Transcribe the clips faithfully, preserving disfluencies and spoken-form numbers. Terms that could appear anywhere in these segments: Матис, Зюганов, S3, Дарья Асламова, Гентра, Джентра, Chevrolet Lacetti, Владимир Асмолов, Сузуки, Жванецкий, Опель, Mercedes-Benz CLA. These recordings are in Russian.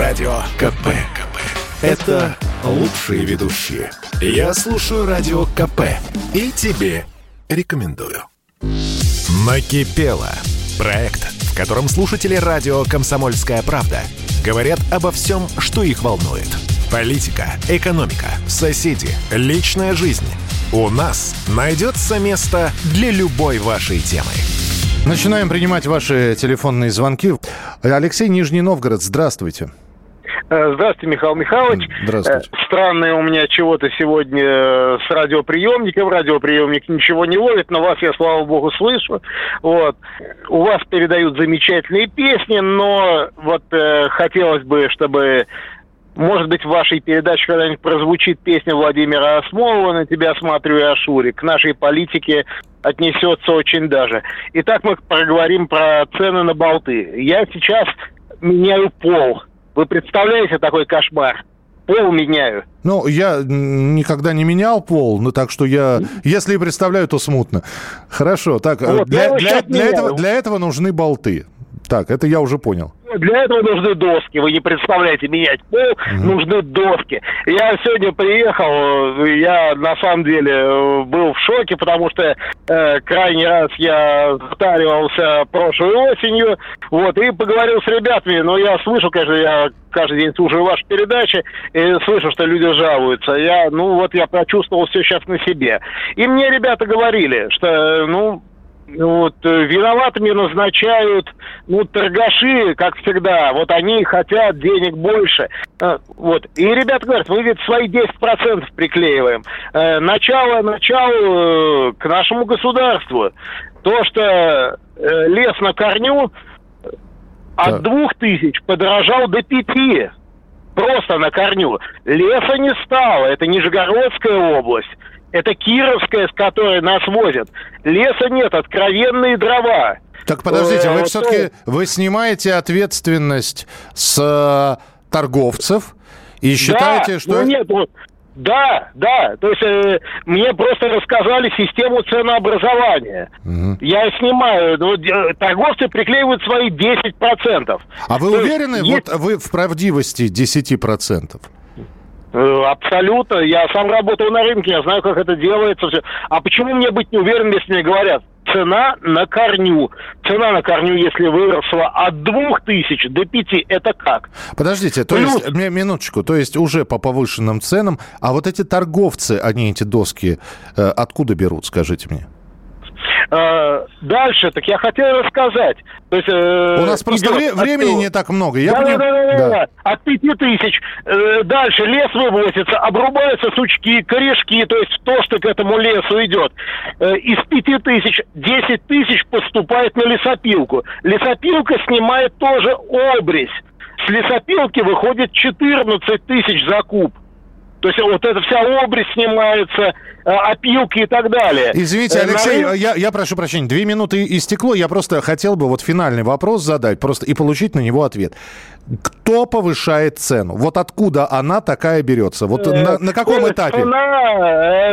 Радио КП. КП. Это лучшие ведущие. Я слушаю Радио КП и тебе рекомендую. Накипело. Проект, в котором слушатели радио «Комсомольская правда» говорят обо всем, что их волнует. Политика, экономика, соседи, личная жизнь. У нас найдется место для любой вашей темы. Начинаем принимать ваши телефонные звонки. Алексей, Нижний Новгород, здравствуйте. Здравствуйте, Михаил Михайлович. Здравствуйте. Странное у меня чего-то сегодня с радиоприемником. Радиоприемник ничего не ловит, но вас я, слава богу, слышу. Вот. У вас передают замечательные песни, но вот э, хотелось бы, чтобы... Может быть, в вашей передаче когда-нибудь прозвучит песня Владимира Асмолова «На тебя смотрю я, Шурик». К нашей политике отнесется очень даже. Итак, мы проговорим про цены на болты. Я сейчас меняю пол. Вы представляете такой кошмар? Пол меняю. Ну, я никогда не менял пол, ну так что я, если и представляю, то смутно. Хорошо, так, вот, для, для, для, этого, для этого нужны болты. Так, это я уже понял. Для этого нужны доски. Вы не представляете, менять пол, mm-hmm. нужны доски. Я сегодня приехал, я на самом деле был в шоке, потому что э, крайний раз я затаривался прошлой осенью, вот, и поговорил с ребятами, но я слышал, конечно, я каждый день слушаю ваши передачи, и слышу, что люди жалуются. Я, ну, вот я прочувствовал все сейчас на себе. И мне ребята говорили, что, ну... Вот, виноватыми назначают, ну, торгаши, как всегда. Вот они хотят денег больше. Вот. И ребята говорят, мы ведь свои десять процентов приклеиваем. Начало, начало к нашему государству. То, что лес на корню от двух тысяч подорожал до пяти. Просто на корню. Леса не стало. Это Нижегородская область. Это Кировская, с которой нас возят. Леса нет, откровенные дрова. Так подождите, вы все-таки вы снимаете ответственность с э, торговцев и считаете, да, что... Ну, нет, ну, да, да. То есть э, мне просто рассказали систему ценообразования. Угу. Я снимаю. Ну, торговцы приклеивают свои десять процентов. А вы то уверены, есть... вот вы в правдивости десять процентов? Абсолютно. Я сам работал на рынке, я знаю, как это делается. Все. А почему мне быть не уверенным, если мне говорят, цена на корню? Цена на корню, если выросла от двух тысяч до пяти, это как? Подождите, то Плюс... есть, минуточку, то есть уже по повышенным ценам, а вот эти торговцы, они эти доски, откуда берут, скажите мне? Дальше, так я хотел рассказать. То есть, э, у нас просто вре- времени от... не так много. Я да, поним... да, да, да, да. От пяти тысяч. Э, дальше лес вывозится, обрубаются сучки, корешки, то есть то, что к этому лесу идет. Э, из пяти тысяч десять тысяч поступает на лесопилку. Лесопилка снимает тоже обрезь. С лесопилки выходит четырнадцать тысяч за куб. То есть вот эта вся обрезь снимается, опилки и так далее. Извините, Алексей, на... я, я прошу прощения, две минуты истекло. Я просто хотел бы вот финальный вопрос задать просто и получить на него ответ. Кто повышает цену? Вот откуда она такая берется? Вот э, на, на каком э, этапе? Цена,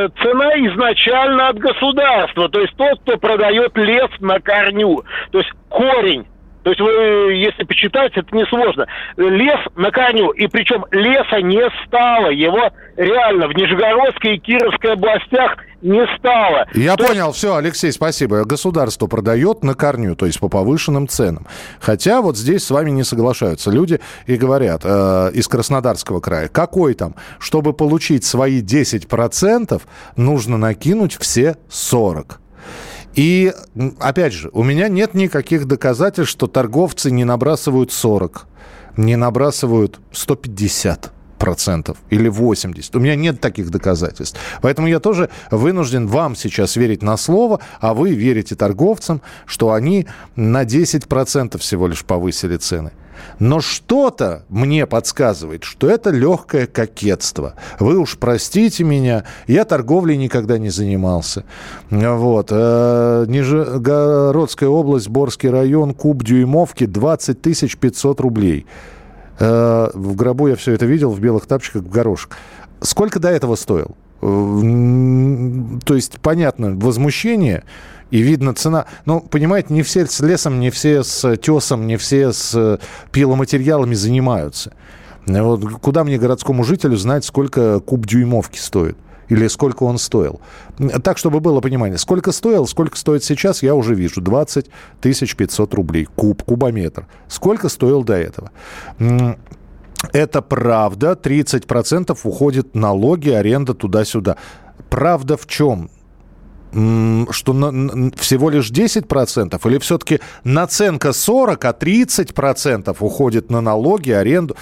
э, цена изначально от государства. То есть тот, кто продает лес на корню. То есть корень. То есть вы, если почитать, это несложно. Лес на корню, и причем леса не стало, его реально в Нижегородской и Кировской областях не стало. Я то понял, есть... все, Алексей, спасибо. Государство продает на корню, то есть по повышенным ценам. Хотя вот здесь с вами не соглашаются люди и говорят э, из Краснодарского края, какой там, чтобы получить свои десять процентов, нужно накинуть все сорок процентов. И, опять же, у меня нет никаких доказательств, что торговцы не набрасывают сорок, не набрасывают сто пятьдесят процентов или восемьдесят процентов. У меня нет таких доказательств. Поэтому я тоже вынужден вам сейчас верить на слово, а вы верите торговцам, что они на десять процентов всего лишь повысили цены. Но что-то мне подсказывает, что это легкое кокетство. Вы уж простите меня, я торговлей никогда не занимался. Вот. Нижегородская область, Борский район, куб дюймовки двадцать тысяч пятьсот рублей. В гробу я все это видел, в белых тапочках, в горошек. Сколько до этого стоил? То есть, понятно, возмущение и видно цена. Ну, понимаете, не все с лесом, не все с тесом, не все с пиломатериалами занимаются. Вот куда мне, городскому жителю, знать, сколько куб дюймовки стоит? Или сколько он стоил. Так, чтобы было понимание. Сколько стоил, сколько стоит сейчас, я уже вижу. двадцать тысяч пятьсот рублей. Куб, кубометр. Сколько стоил до этого? Это правда. тридцать процентов уходит налоги, аренда туда-сюда. Правда в чем? Что на, всего лишь десять процентов? Или все-таки наценка сорок, а тридцать процентов уходит на налоги, аренду?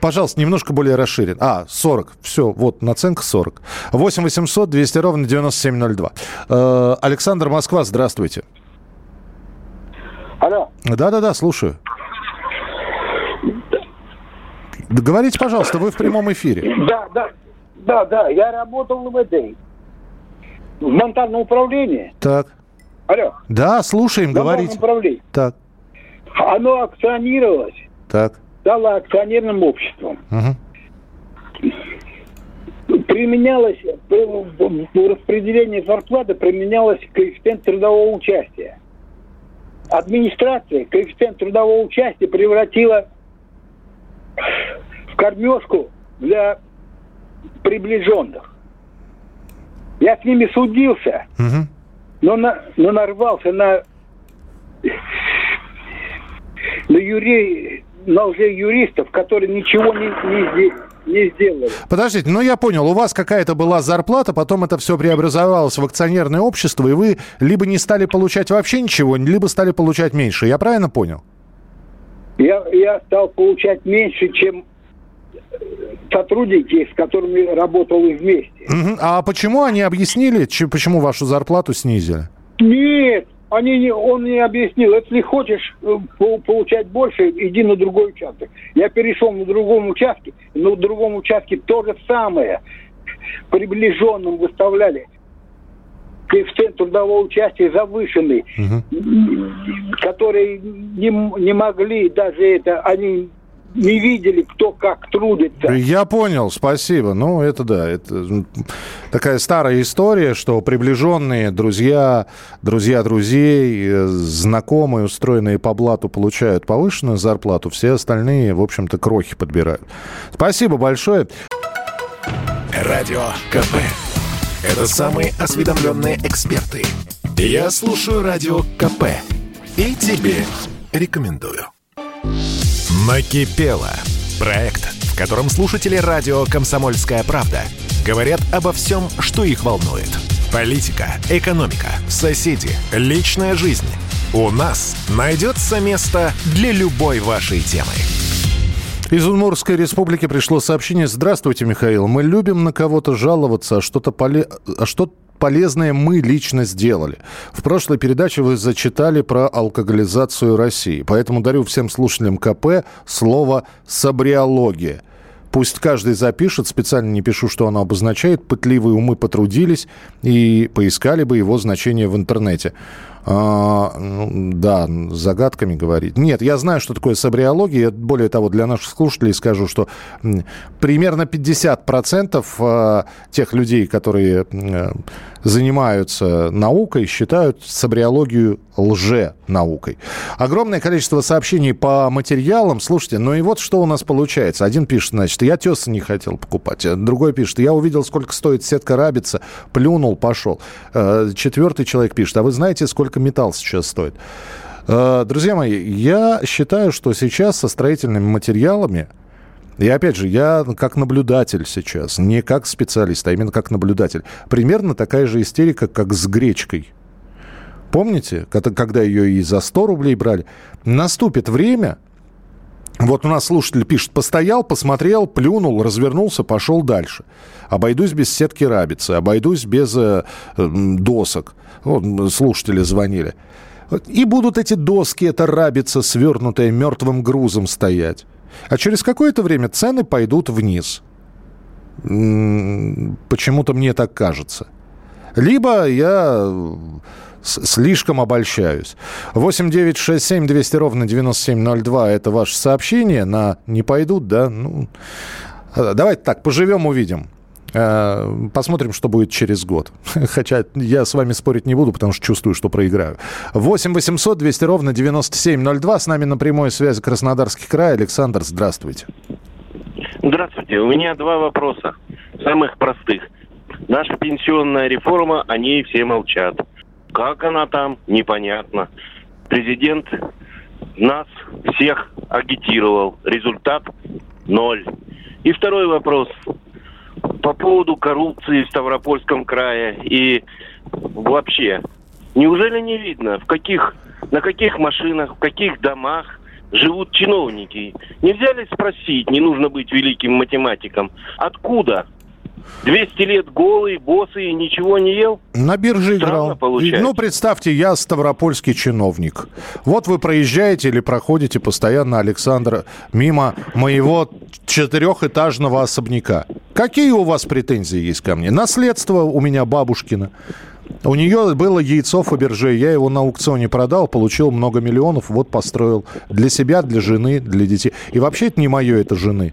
Пожалуйста, немножко более расширен. А, сорок. Все, вот, наценка сорок. восемь восемьсот двести ровно девяносто семь ноль два. Александр, Москва, здравствуйте. Алло. Да-да-да, слушаю. Да. Говорите, пожалуйста, вы в прямом эфире. Да, да, да, да, я работал в этой, в монтажном управлении. Так. Алло. Да, слушаем, говорите. В монтажном управлении. Так. Оно акционировалось. Так. Стало акционерным обществом. Угу. Применялось, при распределении зарплаты применялось коэффициент трудового участия. Администрация коэффициент трудового участия превратила в кормежку для приближенных. Я с ними судился, угу. но, на, но нарвался на, на Юрия... на уже юристов, которые ничего не, не, не сделали. Подождите, ну я понял, у вас какая-то была зарплата, потом это все преобразовалось в акционерное общество, и вы либо не стали получать вообще ничего, либо стали получать меньше. Я правильно понял? Я, я стал получать меньше, чем сотрудники, с которыми работал вместе. Uh-huh. А почему они объяснили, чем, почему вашу зарплату снизили? Нет! Они, он мне объяснил, если хочешь получать больше, иди на другой участок. Я перешел на другом участке, на другом участке то же самое. Приближенным выставляли коэффициент трудового участия завышенный, угу. которые не, не могли даже это, они не видели, кто как трудится. Я понял, спасибо. Ну, это да, это такая старая история, что приближенные, друзья, друзья друзей, знакомые, устроенные по блату, получают повышенную зарплату, все остальные, в общем-то, крохи подбирают. Спасибо большое. Радио КП. Это самые осведомленные эксперты. Я слушаю Радио КП и тебе рекомендую. «Накипело» – проект, в котором слушатели радио «Комсомольская правда» говорят обо всем, что их волнует. Политика, экономика, соседи, личная жизнь. У нас найдется место для любой вашей темы. Из Удмуртской республики пришло сообщение. «Здравствуйте, Михаил. Мы любим на кого-то жаловаться, а что-то поле... а что-то полезное мы лично сделали. В прошлой передаче вы зачитали про алкоголизацию России. Поэтому дарю всем слушателям КП слово «собриология». Пусть каждый запишет, специально не пишу, что оно обозначает. Пытливые умы потрудились и поискали бы его значение в интернете. А, да, загадками говорить. Нет, я знаю, что такое собриология. Более того, для наших слушателей скажу, что примерно пятьдесят процентов тех людей, которые занимаются наукой, считают собриологию лженаукой. Огромное количество сообщений по материалам. Слушайте, ну и вот что у нас получается. Один пишет, значит, я теса не хотел покупать. Другой пишет, я увидел, сколько стоит сетка рабица, плюнул, пошел. Четвертый человек пишет, а вы знаете, сколько металл сейчас стоит? Друзья мои, я считаю, что сейчас со строительными материалами, и опять же, я как наблюдатель сейчас, не как специалист, а именно как наблюдатель, примерно такая же истерика, как с гречкой. Помните, когда ее и за сто рублей брали? Наступит время... Вот у нас слушатель пишет, постоял, посмотрел, плюнул, развернулся, пошел дальше. Обойдусь без сетки рабицы, обойдусь без э, досок. Вот слушатели звонили. И будут эти доски, эта рабица, свернутая мертвым грузом стоять. А через какое-то время цены пойдут вниз. Почему-то мне так кажется. Либо я... слишком обольщаюсь. восемь девять шесть семь двести ровно девяносто семь ноль два. Это ваше сообщение. На не пойдут, да? Ну, давайте так, поживем, увидим. Посмотрим, что будет через год. Хотя я с вами спорить не буду, потому что чувствую, что проиграю. восемь восемьсот двести ровно девяносто семь ноль два. С нами на прямой связи Краснодарский край. Александр, здравствуйте. Здравствуйте. У меня два вопроса. Самых простых. Наша пенсионная реформа, о ней все молчат. Как она там, непонятно. Президент нас всех агитировал. Результат – ноль. И второй вопрос. По поводу коррупции в Ставропольском крае и вообще. Неужели не видно, в каких, на каких машинах, в каких домах живут чиновники? Нельзя ли спросить, не нужно быть великим математиком, откуда? двести лет голый, босый, ничего не ел? На бирже играл. Получается. Ну, представьте, я ставропольский чиновник. Вот вы проезжаете или проходите постоянно, Александр, мимо моего четырехэтажного особняка. Какие у вас претензии есть ко мне? Наследство у меня бабушкино. У нее было яйцо Фаберже. Я его на аукционе продал, получил много миллионов. Вот построил для себя, для жены, для детей. И вообще это не мое, это жены.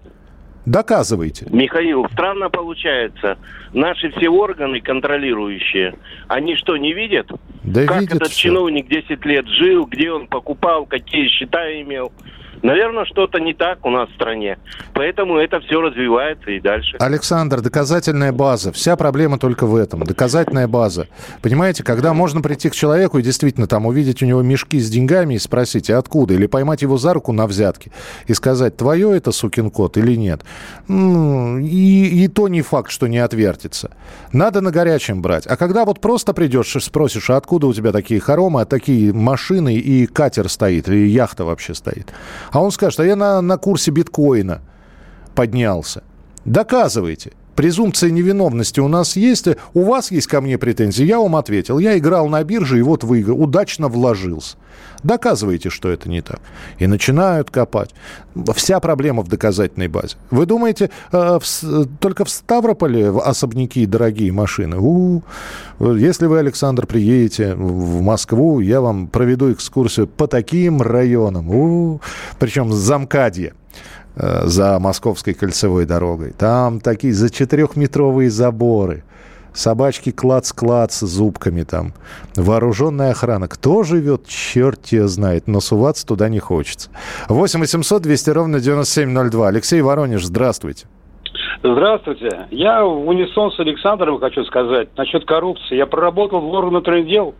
Доказывайте. Михаил, странно получается. Наши все органы контролирующие, они что, не видят? Да как видят этот все. Чиновник десять лет жил, где он покупал, какие счета имел? Наверное, что-то не так у нас в стране. Поэтому это все развивается и дальше. Александр, доказательная база. Вся проблема только в этом. Доказательная база. Понимаете, когда можно прийти к человеку и действительно там увидеть у него мешки с деньгами и спросить, а откуда? Или поймать его за руку на взятке и сказать, твое это, сукин кот, или нет? И, и то не факт, что не отвертится. Надо на горячем брать. А когда вот просто придешь и спросишь, а откуда у тебя такие хоромы, а такие машины и катер стоит, и яхта вообще стоит? А он скажет, а я на, на курсе биткоина поднялся. Доказывайте. Презумпция невиновности у нас есть. У вас есть ко мне претензии? Я вам ответил. Я играл на бирже и вот выиграл. Удачно вложился. Доказывайте, что это не так. И начинают копать. Вся проблема в доказательной базе. Вы думаете, э, в, только в Ставрополе особняки и дорогие машины? У-у-у. Если вы, Александр, приедете в Москву, я вам проведу экскурсию по таким районам. У-у-у. Причем замкадье. За Московской кольцевой дорогой. Там такие за четырехметровые заборы. Собачки клац-клац зубками там. Вооруженная охрана. Кто живет, черт тебя знает. Но суваться туда не хочется. восемь восемьсот двести ровно девяносто семь ноль два. Алексей, Воронеж, здравствуйте. Здравствуйте. Я в унисон с Александром хочу сказать. Насчет коррупции. Я проработал в органах внутренних дел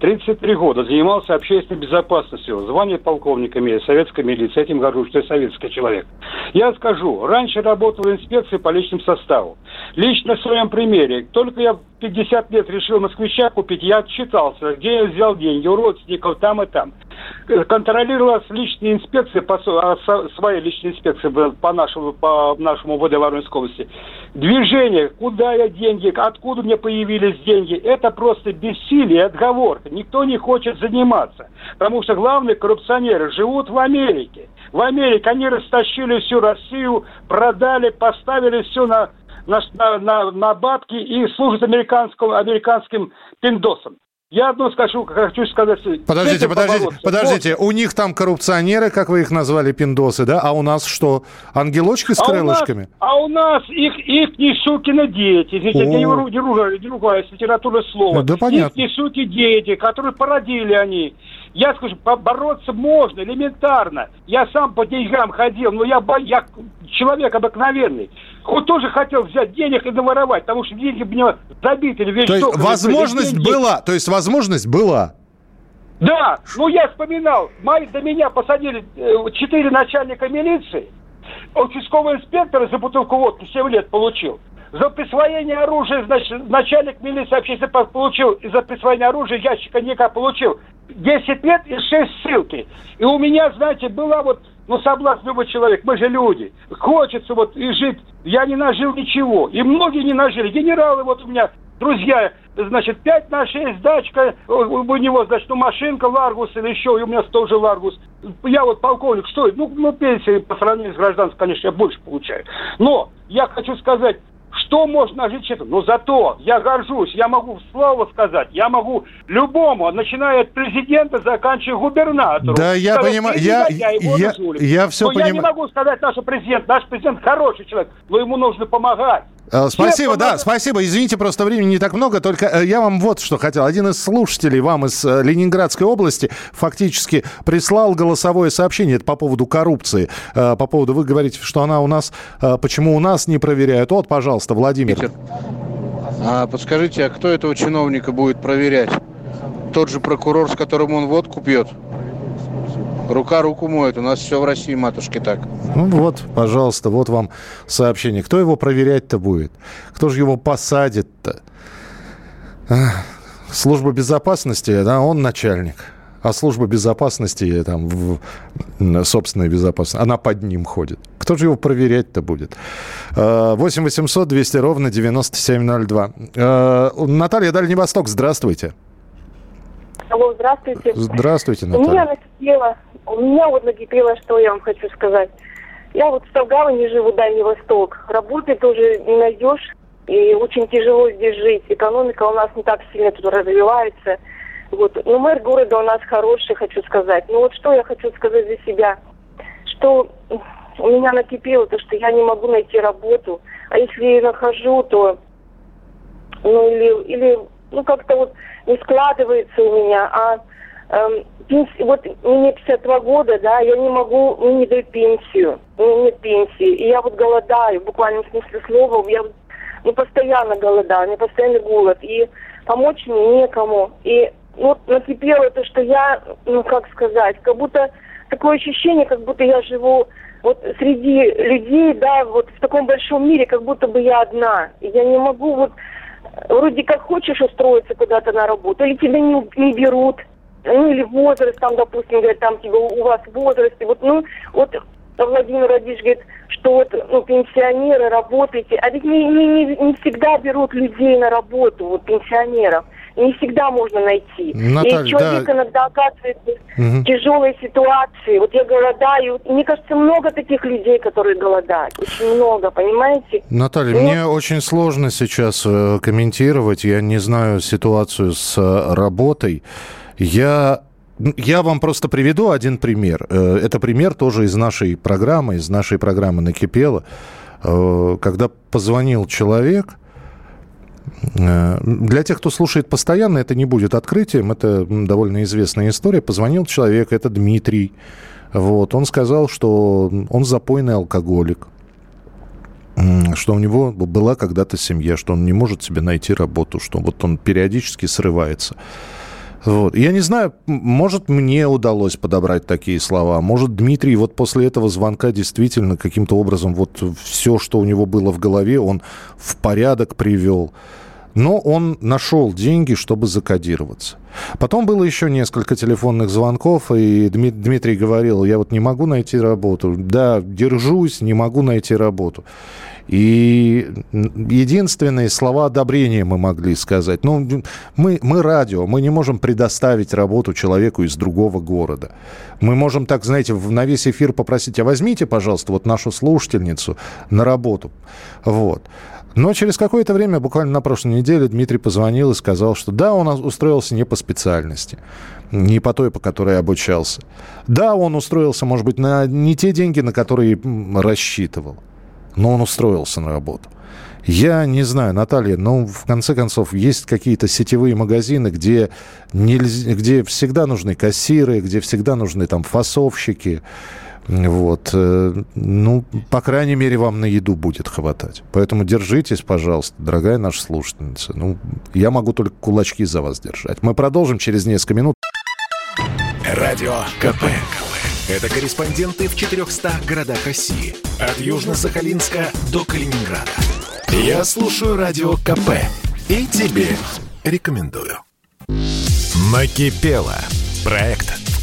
тридцать три года, занимался общественной безопасностью, звание полковника имею, советской милиции, этим горжусь, что я советский человек. Я скажу, раньше работал в инспекции по личному составу. Лично в своем примере, только я в пятьдесят лет решил москвича купить, я отчитался, где я взял деньги, у родственников, там и там. Контролировалась личная инспекция, по, своя личная инспекция по нашему, по нашему ВД Воронежской области. Движение, куда я деньги, откуда мне появились деньги, это просто бессилие, отговорка. Никто не хочет заниматься, потому что главные коррупционеры живут в Америке. В Америке они растащили всю Россию, продали, поставили все на, на, на, на бабки и служат американскому, американским пиндосам. Я одно скажу, хочу сказать... Подождите, подождите, подождите. Вот. У них там коррупционеры, как вы их назвали, пиндосы, да? А у нас что, ангелочки с а крылышками? У нас, а у нас их, их не сукины дети. Извините, я не ругаюсь, литературное слово. Да, да, их не суки дети, которые породили они. Я скажу, бороться можно, элементарно. Я сам по деньгам ходил, но я, я человек обыкновенный. Он тоже хотел взять денег и наворовать, потому что деньги меня забиты. Весь то есть возможность была, то есть возможность была. Да, ну я вспоминал, мои, до меня посадили четыре начальника милиции, участковый инспектор за бутылку водки семь лет получил. За присвоение оружия, значит, начальник милиции общественной получил, и за присвоение оружия ящика ника получил десять лет и шесть ссылки. И у меня, знаете, была вот, ну, соблазн любой человек, мы же люди, хочется вот и жить, я не нажил ничего, и многие не нажили, генералы вот у меня, друзья, значит, пять на шесть, дачка, у него, значит, ну, машинка, Ларгус или еще, и у меня тоже Ларгус. Я вот полковник, что, ну, ну, пенсии по сравнению с гражданской, конечно, я больше получаю, но я хочу сказать, что можно жить чем-то? Но зато я горжусь, я могу слово сказать, я могу любому, начиная от президента, заканчивая губернатору. Да, я понимаю, я, я, я, я все понимаю. Я не могу сказать, наш президент, наш президент хороший человек, но ему нужно помогать. Спасибо, да, спасибо. Извините, просто времени не так много, только я вам вот что хотел. Один из слушателей вам из Ленинградской области фактически прислал голосовое сообщение. Это по поводу коррупции. По поводу, вы говорите, что она у нас, почему у нас не проверяют. Вот, пожалуйста, Владимир. А подскажите, а кто этого чиновника будет проверять? Тот же прокурор, с которым он водку пьет? Рука руку моет. У нас все в России, матушки, так. Ну вот, пожалуйста, вот вам сообщение. Кто его проверять-то будет? Кто же его посадит-то? Служба безопасности, да, он начальник. А служба безопасности, там, в... собственная безопасность, она под ним ходит. Кто же его проверять-то будет? восемь восемьсот двести ровно девяносто семь ноль два. Наталья, Дальний Восток, здравствуйте. Алло, здравствуйте. Здравствуйте, Наталья. У меня, у меня вот накипело, что я вам хочу сказать. Я вот в Столгаване живу, Дальний Восток. Работы тоже не найдешь, и очень тяжело здесь жить. Экономика у нас не так сильно тут развивается. Вот. Но мэр города у нас хороший, хочу сказать. Но вот что я хочу сказать за себя. Что у меня накипело, то что я не могу найти работу. А если я нахожу, то... Ну, или... или ну, как-то вот не складывается у меня, а э, пенсия, вот мне пятьдесят два года, да, я не могу, мне не дают пенсию, мне нет пенсии, и я вот голодаю, в буквальном смысле слова, я ну, постоянно голодаю, у меня постоянный голод, и помочь мне некому, и вот накипело то, что я, ну, как сказать, как будто такое ощущение, как будто я живу вот среди людей, да, вот в таком большом мире, как будто бы я одна, и я не могу вот... Вроде как хочешь устроиться куда-то на работу, или тебя не, не берут, ну или возраст, там, допустим, говорят, там тебя у вас возраст, и вот, ну, вот Владимир Владимирович говорит, что вот, ну, пенсионеры, работаете, а ведь не, не, не всегда берут людей на работу, вот, пенсионеров, не всегда можно найти. Наталья, и человек да. иногда оказывается угу. в тяжелой ситуации, вот я голодаю, мне кажется, много таких людей, которые голодают, очень много, понимаете? Наталья, ну, мне очень сложно сейчас комментировать, я не знаю ситуацию с работой, я... Я вам просто приведу один пример. Это пример тоже из нашей программы, из нашей программы «Накипело». Когда позвонил человек, для тех, кто слушает постоянно, это не будет открытием, это довольно известная история. Позвонил человек, это Дмитрий. Вот, он сказал, что он запойный алкоголик, что у него была когда-то семья, что он не может себе найти работу, что вот он периодически срывается. Вот. Я не знаю, может, мне удалось подобрать такие слова, может, Дмитрий вот после этого звонка действительно каким-то образом вот все, что у него было в голове, он в порядок привел. Но он нашел деньги, чтобы закодироваться. Потом было еще несколько телефонных звонков, и Дмитрий говорил, я вот не могу найти работу. Да, держусь, не могу найти работу. И единственные слова одобрения мы могли сказать. Ну, мы, мы радио, мы не можем предоставить работу человеку из другого города. Мы можем так, знаете, на весь эфир попросить, а возьмите, пожалуйста, вот нашу слушательницу на работу. Вот. Но через какое-то время, буквально на прошлой неделе, Дмитрий позвонил и сказал, что да, он устроился не по специальности, не по той, по которой обучался. Да, он устроился, может быть, на не те деньги, на которые рассчитывал, но он устроился на работу. Я не знаю, Наталья, но в конце концов есть какие-то сетевые магазины, где, нельзя, где всегда нужны кассиры, где всегда нужны там фасовщики. Вот, ну, по крайней мере, вам на еду будет хватать. Поэтому держитесь, пожалуйста, дорогая наша слушательница. Ну, я могу только кулачки за вас держать. Мы продолжим через несколько минут. Радио КП. Это корреспонденты в четырехстах городах России. От Южно-Сахалинска до Калининграда. Я слушаю Радио КП. И тебе рекомендую. Накипело. Проект, в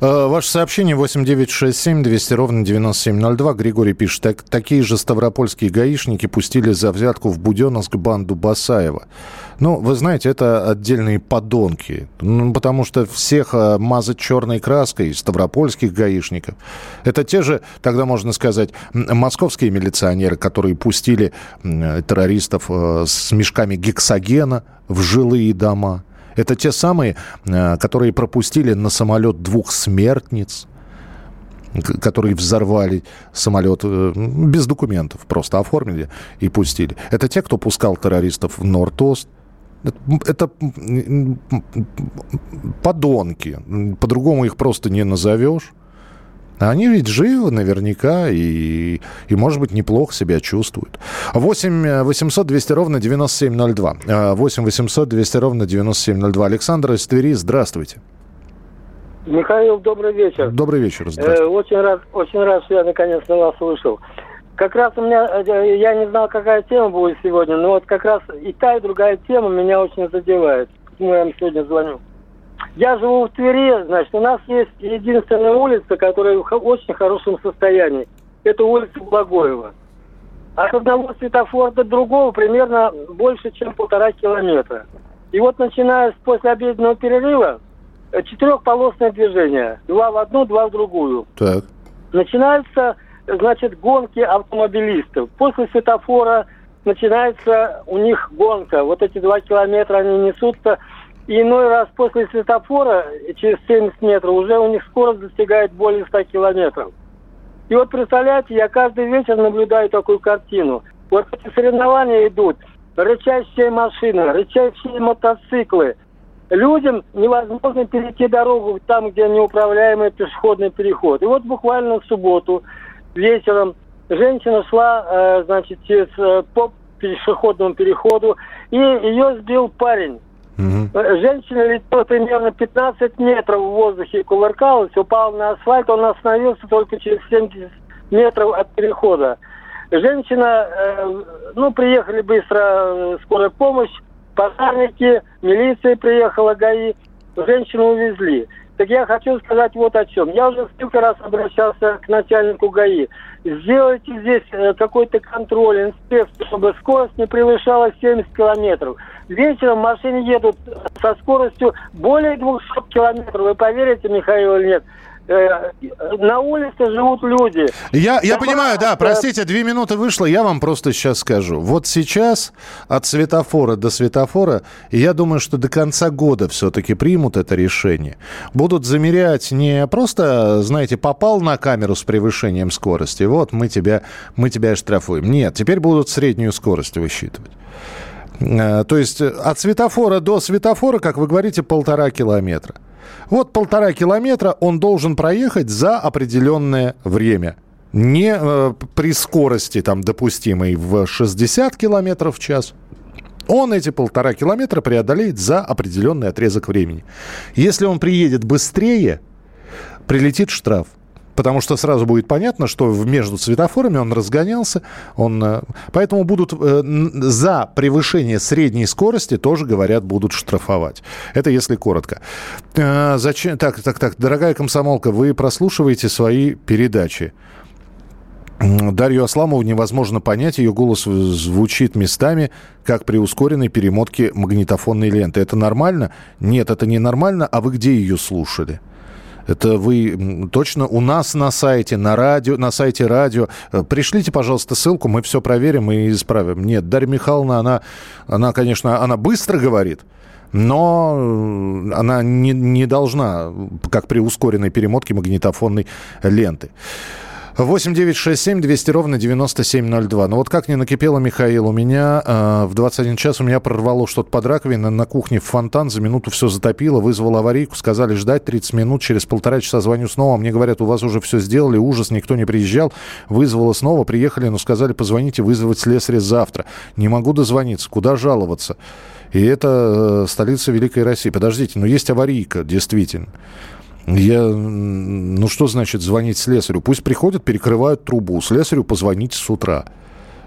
Ваше сообщение восемь девять шесть семь двести ровно девяносто семь ноль два. Григорий пишет, так, такие же ставропольские гаишники пустили за взятку в Буденновск банду Басаева. Ну, вы знаете, это отдельные подонки, ну, потому что всех а, мазать черной краской, ставропольских гаишников. Это те же, тогда можно сказать, московские милиционеры, которые пустили э, террористов э, с мешками гексогена в жилые дома. Это те самые, которые пропустили на самолет двух смертниц, которые взорвали самолет без документов, просто оформили и пустили. Это те, кто пускал террористов в Норд-Ост. Это подонки, по-другому их просто не назовешь. Они ведь живы наверняка и, и, может быть, неплохо себя чувствуют. восемь восемьсот двести ровно девяносто семь ноль два. восемь восемьсот двести ровно девяносто семь ноль два. Александр из Твери, здравствуйте. Михаил, добрый вечер. Добрый вечер, здравствуйте. Э, очень рад, очень рад, что я наконец-то вас слышал. Как раз у меня, я не знал, какая тема будет сегодня, но вот как раз и та, и другая тема меня очень задевает. Почему я вам сегодня звоню? Я живу в Твери, значит, у нас есть единственная улица, которая в очень хорошем состоянии. Это улица Благоева. От одного светофора до другого примерно больше, чем полтора километра. И вот начиная с послеобеденного перерыва, четырехполосное движение. Два в одну, два в другую. Так. Начинаются, значит, гонки автомобилистов. После светофора начинается у них гонка. Вот эти два километра они несутся. И иной раз после светофора, через семьдесят метров, уже у них скорость достигает более ста километров. И вот, представляете, я каждый вечер наблюдаю такую картину. Вот эти соревнования идут, рычащие машины, рычащие мотоциклы. Людям невозможно перейти дорогу там, где неуправляемый пешеходный переход. И вот буквально в субботу вечером женщина шла, значит, через, по пешеходному переходу, и ее сбил парень. Mm-hmm. Женщина летела примерно пятнадцать метров в воздухе, кувыркалась, упала на асфальт, он остановился только через семьдесят метров от перехода. Женщина, э, ну, приехали быстро скорая помощь, пожарники, милиция приехала, ГАИ, женщину увезли. Так я хочу сказать вот о чем. Я уже столько раз обращался к начальнику ГАИ. Сделайте здесь э, какой-то контроль, инспекцию, чтобы скорость не превышала семьдесят километров. Вечером машины едут со скоростью более двухсот километров. Вы поверите, Михаил, или нет? На улице живут люди. Я, я понимаю, да, простите, две минуты вышло, я вам просто сейчас скажу. Вот сейчас от светофора до светофора, я думаю, что до конца года все-таки примут это решение. Будут замерять не просто, знаете, попал на камеру с превышением скорости, вот мы тебя, мы тебя штрафуем. Нет, теперь будут среднюю скорость высчитывать. То есть от светофора до светофора, как вы говорите, полтора километра. Вот полтора километра он должен проехать за определенное время. Не э, при скорости, там, допустимой в шестьдесят километров в час. Он эти полтора километра преодолеет за определенный отрезок времени. Если он приедет быстрее, прилетит штраф. Потому что сразу будет понятно, что между светофорами он разгонялся. Он, поэтому будут э, за превышение средней скорости тоже, говорят, будут штрафовать. Это если коротко. Э, зачем, так, так, так, дорогая комсомолка, вы прослушиваете свои передачи. Дарью Асламову невозможно понять, ее голос звучит местами, как при ускоренной перемотке магнитофонной ленты. Это нормально? Нет, это не нормально. А вы где ее слушали? Это вы точно у нас на сайте, на радио, на сайте радио. Пришлите, пожалуйста, ссылку, мы все проверим и исправим. Нет, Дарья Михайловна, она, она конечно, она быстро говорит, но она не, не должна, как при ускоренной перемотке магнитофонной ленты. восемь девять шесть семь двести ровно девяносто семь ноль два. Ну вот как не накипело, Михаил, у меня э, в двадцать один час у меня прорвало что-то под раковиной, на кухне в фонтан, за минуту все затопило, вызвал аварийку, сказали ждать тридцать минут, через полтора часа звоню снова, мне говорят, у вас уже все сделали, ужас, никто не приезжал, вызвало снова, приехали, но сказали, позвоните, вызвать слесаря завтра. Не могу дозвониться, куда жаловаться? И это э, столица Великой России. Подождите, но есть аварийка, действительно. Я, ну что значит звонить слесарю? Пусть приходят, перекрывают трубу. Слесарю позвоните с утра.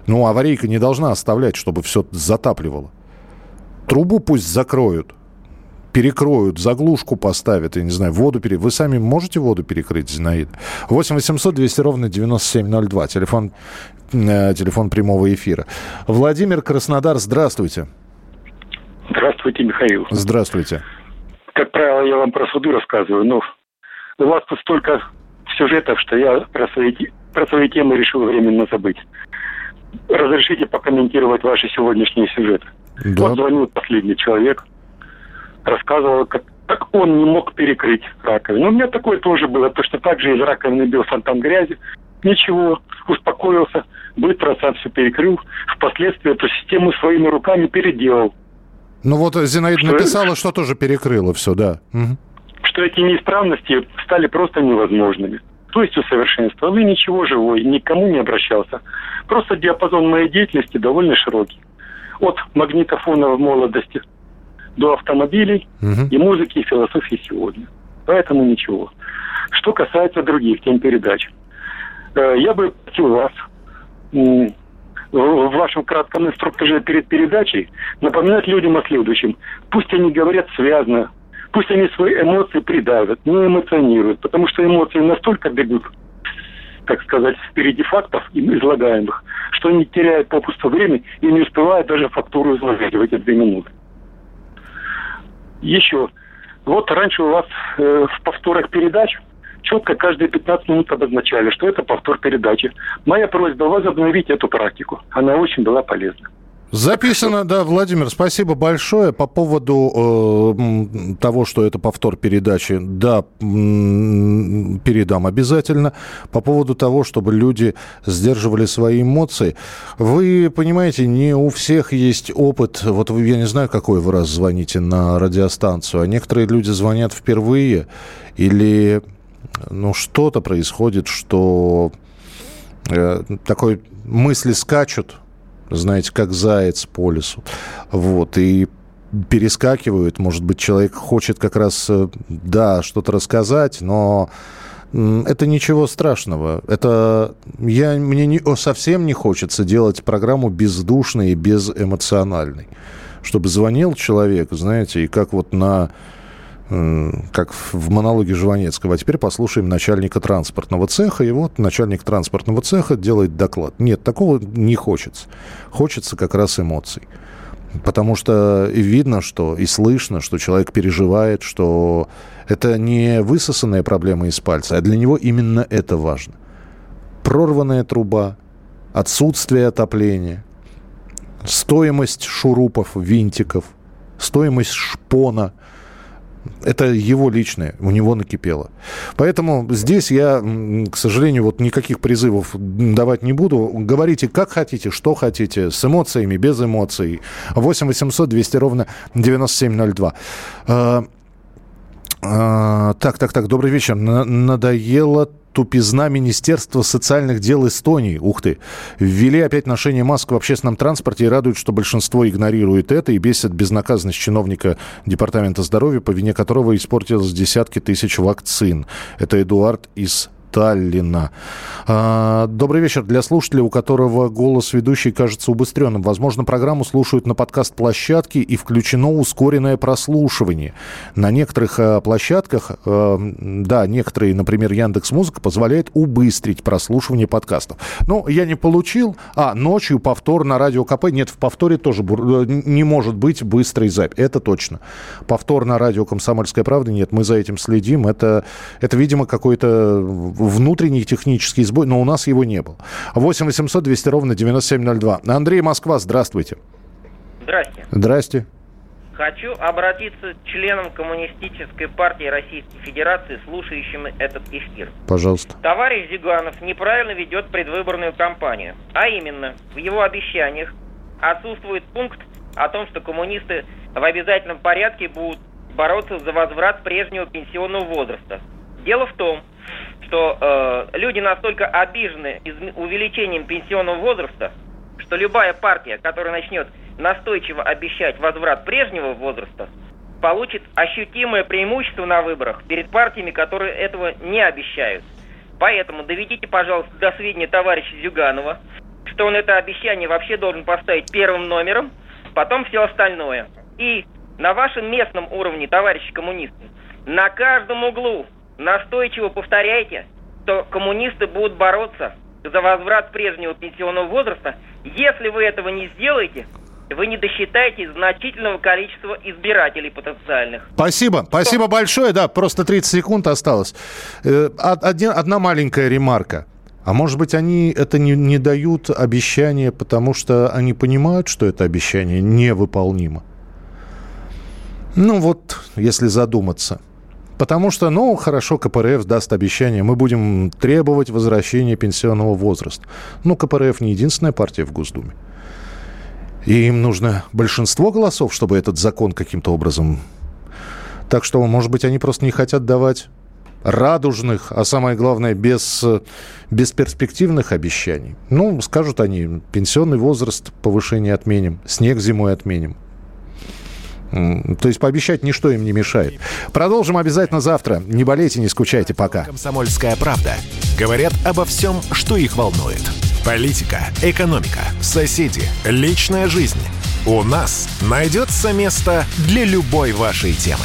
Ну, аварийка не должна оставлять, чтобы все затапливало. Трубу пусть закроют. перекроют, заглушку поставят, я не знаю, воду перекроют. Вы сами можете воду перекрыть, Зинаида? восемь восемьсот двести ровно девяносто семь ноль два. Телефон, э, телефон прямого эфира. Владимир, Краснодар, здравствуйте. Здравствуйте, Михаил. Здравствуйте. Как правило, я вам про суды рассказываю, но у вас тут столько сюжетов, что я про свои, про свои темы решил временно забыть. Разрешите покомментировать ваши сегодняшние сюжеты. Да. Вот звонил последний человек, рассказывал, как, как он не мог перекрыть раковину. У меня такое тоже было, потому что так же из раковины бил фонтан грязи. Ничего, успокоился, быстро сам все перекрыл. Впоследствии эту систему своими руками переделал. Ну вот Зинаида что написала, что тоже перекрыла все, да. Угу. Что эти неисправности стали просто невозможными. То есть усовершенствовал, и ничего живой, никому не обращался. Просто диапазон моей деятельности довольно широкий. От магнитофона в молодости до автомобилей, угу, и музыки, и философии сегодня. Поэтому ничего. Что касается других тем передач. Я бы просил вас в вашем кратком инструктаже перед передачей напоминать людям о следующем. Пусть они говорят связно, пусть они свои эмоции придавят, не эмоционируют, потому что эмоции настолько бегут, так сказать, впереди фактов излагаемых, что они теряют попусту время и не успевают даже фактуру изложить в эти две минуты. Еще. Вот раньше у вас э, в повторах передач четко каждые пятнадцать минут обозначали, что это повтор передачи. Моя просьба возобновить эту практику. Она очень была полезна. Записано, да, Владимир, спасибо большое. По поводу э, того, что это повтор передачи, да, передам обязательно. По поводу того, чтобы люди сдерживали свои эмоции. Вы понимаете, не у всех есть опыт. Вот я не знаю, какой вы раз звоните на радиостанцию, а некоторые люди звонят впервые или ну, что-то происходит, что э, такой мысли скачут, знаете, как заяц по лесу, вот, и перескакивают, может быть, человек хочет как раз, да, что-то рассказать, но это ничего страшного, это, я, мне не, совсем не хочется делать программу бездушной и безэмоциональной, чтобы звонил человек, знаете, и как вот на, как в монологе Жванецкого, а теперь послушаем начальника транспортного цеха, и вот начальник транспортного цеха делает доклад. Нет, такого не хочется. Хочется как раз эмоций. Потому что и видно, что и слышно, что человек переживает, что это не высосанная проблема из пальца, а для него именно это важно. Прорванная труба, отсутствие отопления, стоимость шурупов, винтиков, стоимость шпона. Это его личное, у него накипело. Поэтому здесь я, к сожалению, вот никаких призывов давать не буду. Говорите, как хотите, что хотите, с эмоциями, без эмоций. восемь восемьсот двести ровно девяносто семь ноль два. А, а, так, так, так, добрый вечер. Надоело тупизна Министерства социальных дел Эстонии. Ух ты. Ввели опять ношение масок в общественном транспорте и радует, что большинство игнорирует это и бесит безнаказанность чиновника Департамента здоровья, по вине которого испортилось десятки тысяч вакцин. Это Эдуард из Таллина. Добрый вечер. Для слушателя, у которого голос ведущей кажется убыстренным, возможно, программу слушают на подкаст-площадке и включено ускоренное прослушивание. На некоторых площадках, да, некоторые, например, Яндекс.Музыка, позволяет убыстрить прослушивание подкастов. Ну, я не получил. А, ночью повтор на Радио КП. Нет, в повторе тоже не может быть быстрой запись. Это точно. Повтор на Радио Комсомольская правда. Нет, мы за этим следим. Это, это видимо, какой-то внутренний технический сбой, но у нас его не было. восемь восемьсот двести ровно девяносто семь ноль два. Андрей, Москва, здравствуйте. Здрасте. Здрасте. Хочу обратиться к членам Коммунистической партии Российской Федерации, слушающим этот эфир. Пожалуйста. Товарищ Зюганов неправильно ведет предвыборную кампанию. А именно, в его обещаниях отсутствует пункт о том, что коммунисты в обязательном порядке будут бороться за возврат прежнего пенсионного возраста. Дело в том, что э, люди настолько обижены изм- увеличением пенсионного возраста, что любая партия, которая начнет настойчиво обещать возврат прежнего возраста, получит ощутимое преимущество на выборах перед партиями, которые этого не обещают. Поэтому доведите, пожалуйста, до сведения товарища Зюганова, что он это обещание вообще должен поставить первым номером, потом все остальное. И на вашем местном уровне, товарищи коммунисты, на каждом углу настойчиво повторяйте, что коммунисты будут бороться за возврат прежнего пенсионного возраста. Если вы этого не сделаете, вы не досчитаете значительного количества избирателей потенциальных. Спасибо. Спасибо большое. Да, просто тридцать секунд осталось. Один, одна маленькая ремарка. А может быть, они это не, не дают обещание, потому что они понимают, что это обещание невыполнимо? Ну вот, если задуматься. Потому что, ну, хорошо, КПРФ даст обещание, мы будем требовать возвращения пенсионного возраста. Ну, КПРФ не единственная партия в Госдуме. И им нужно большинство голосов, чтобы этот закон каким-то образом... Так что, может быть, они просто не хотят давать радужных, а самое главное, без, бесперспективных обещаний. Ну, скажут они, пенсионный возраст, повышение отменим, снег зимой отменим. То есть пообещать ничто им не мешает. Продолжим обязательно завтра. Не болейте, не скучайте, пока. Комсомольская правда. Говорят обо всем, что их волнует. Политика, экономика, соседи, личная жизнь. У нас найдется место для любой вашей темы.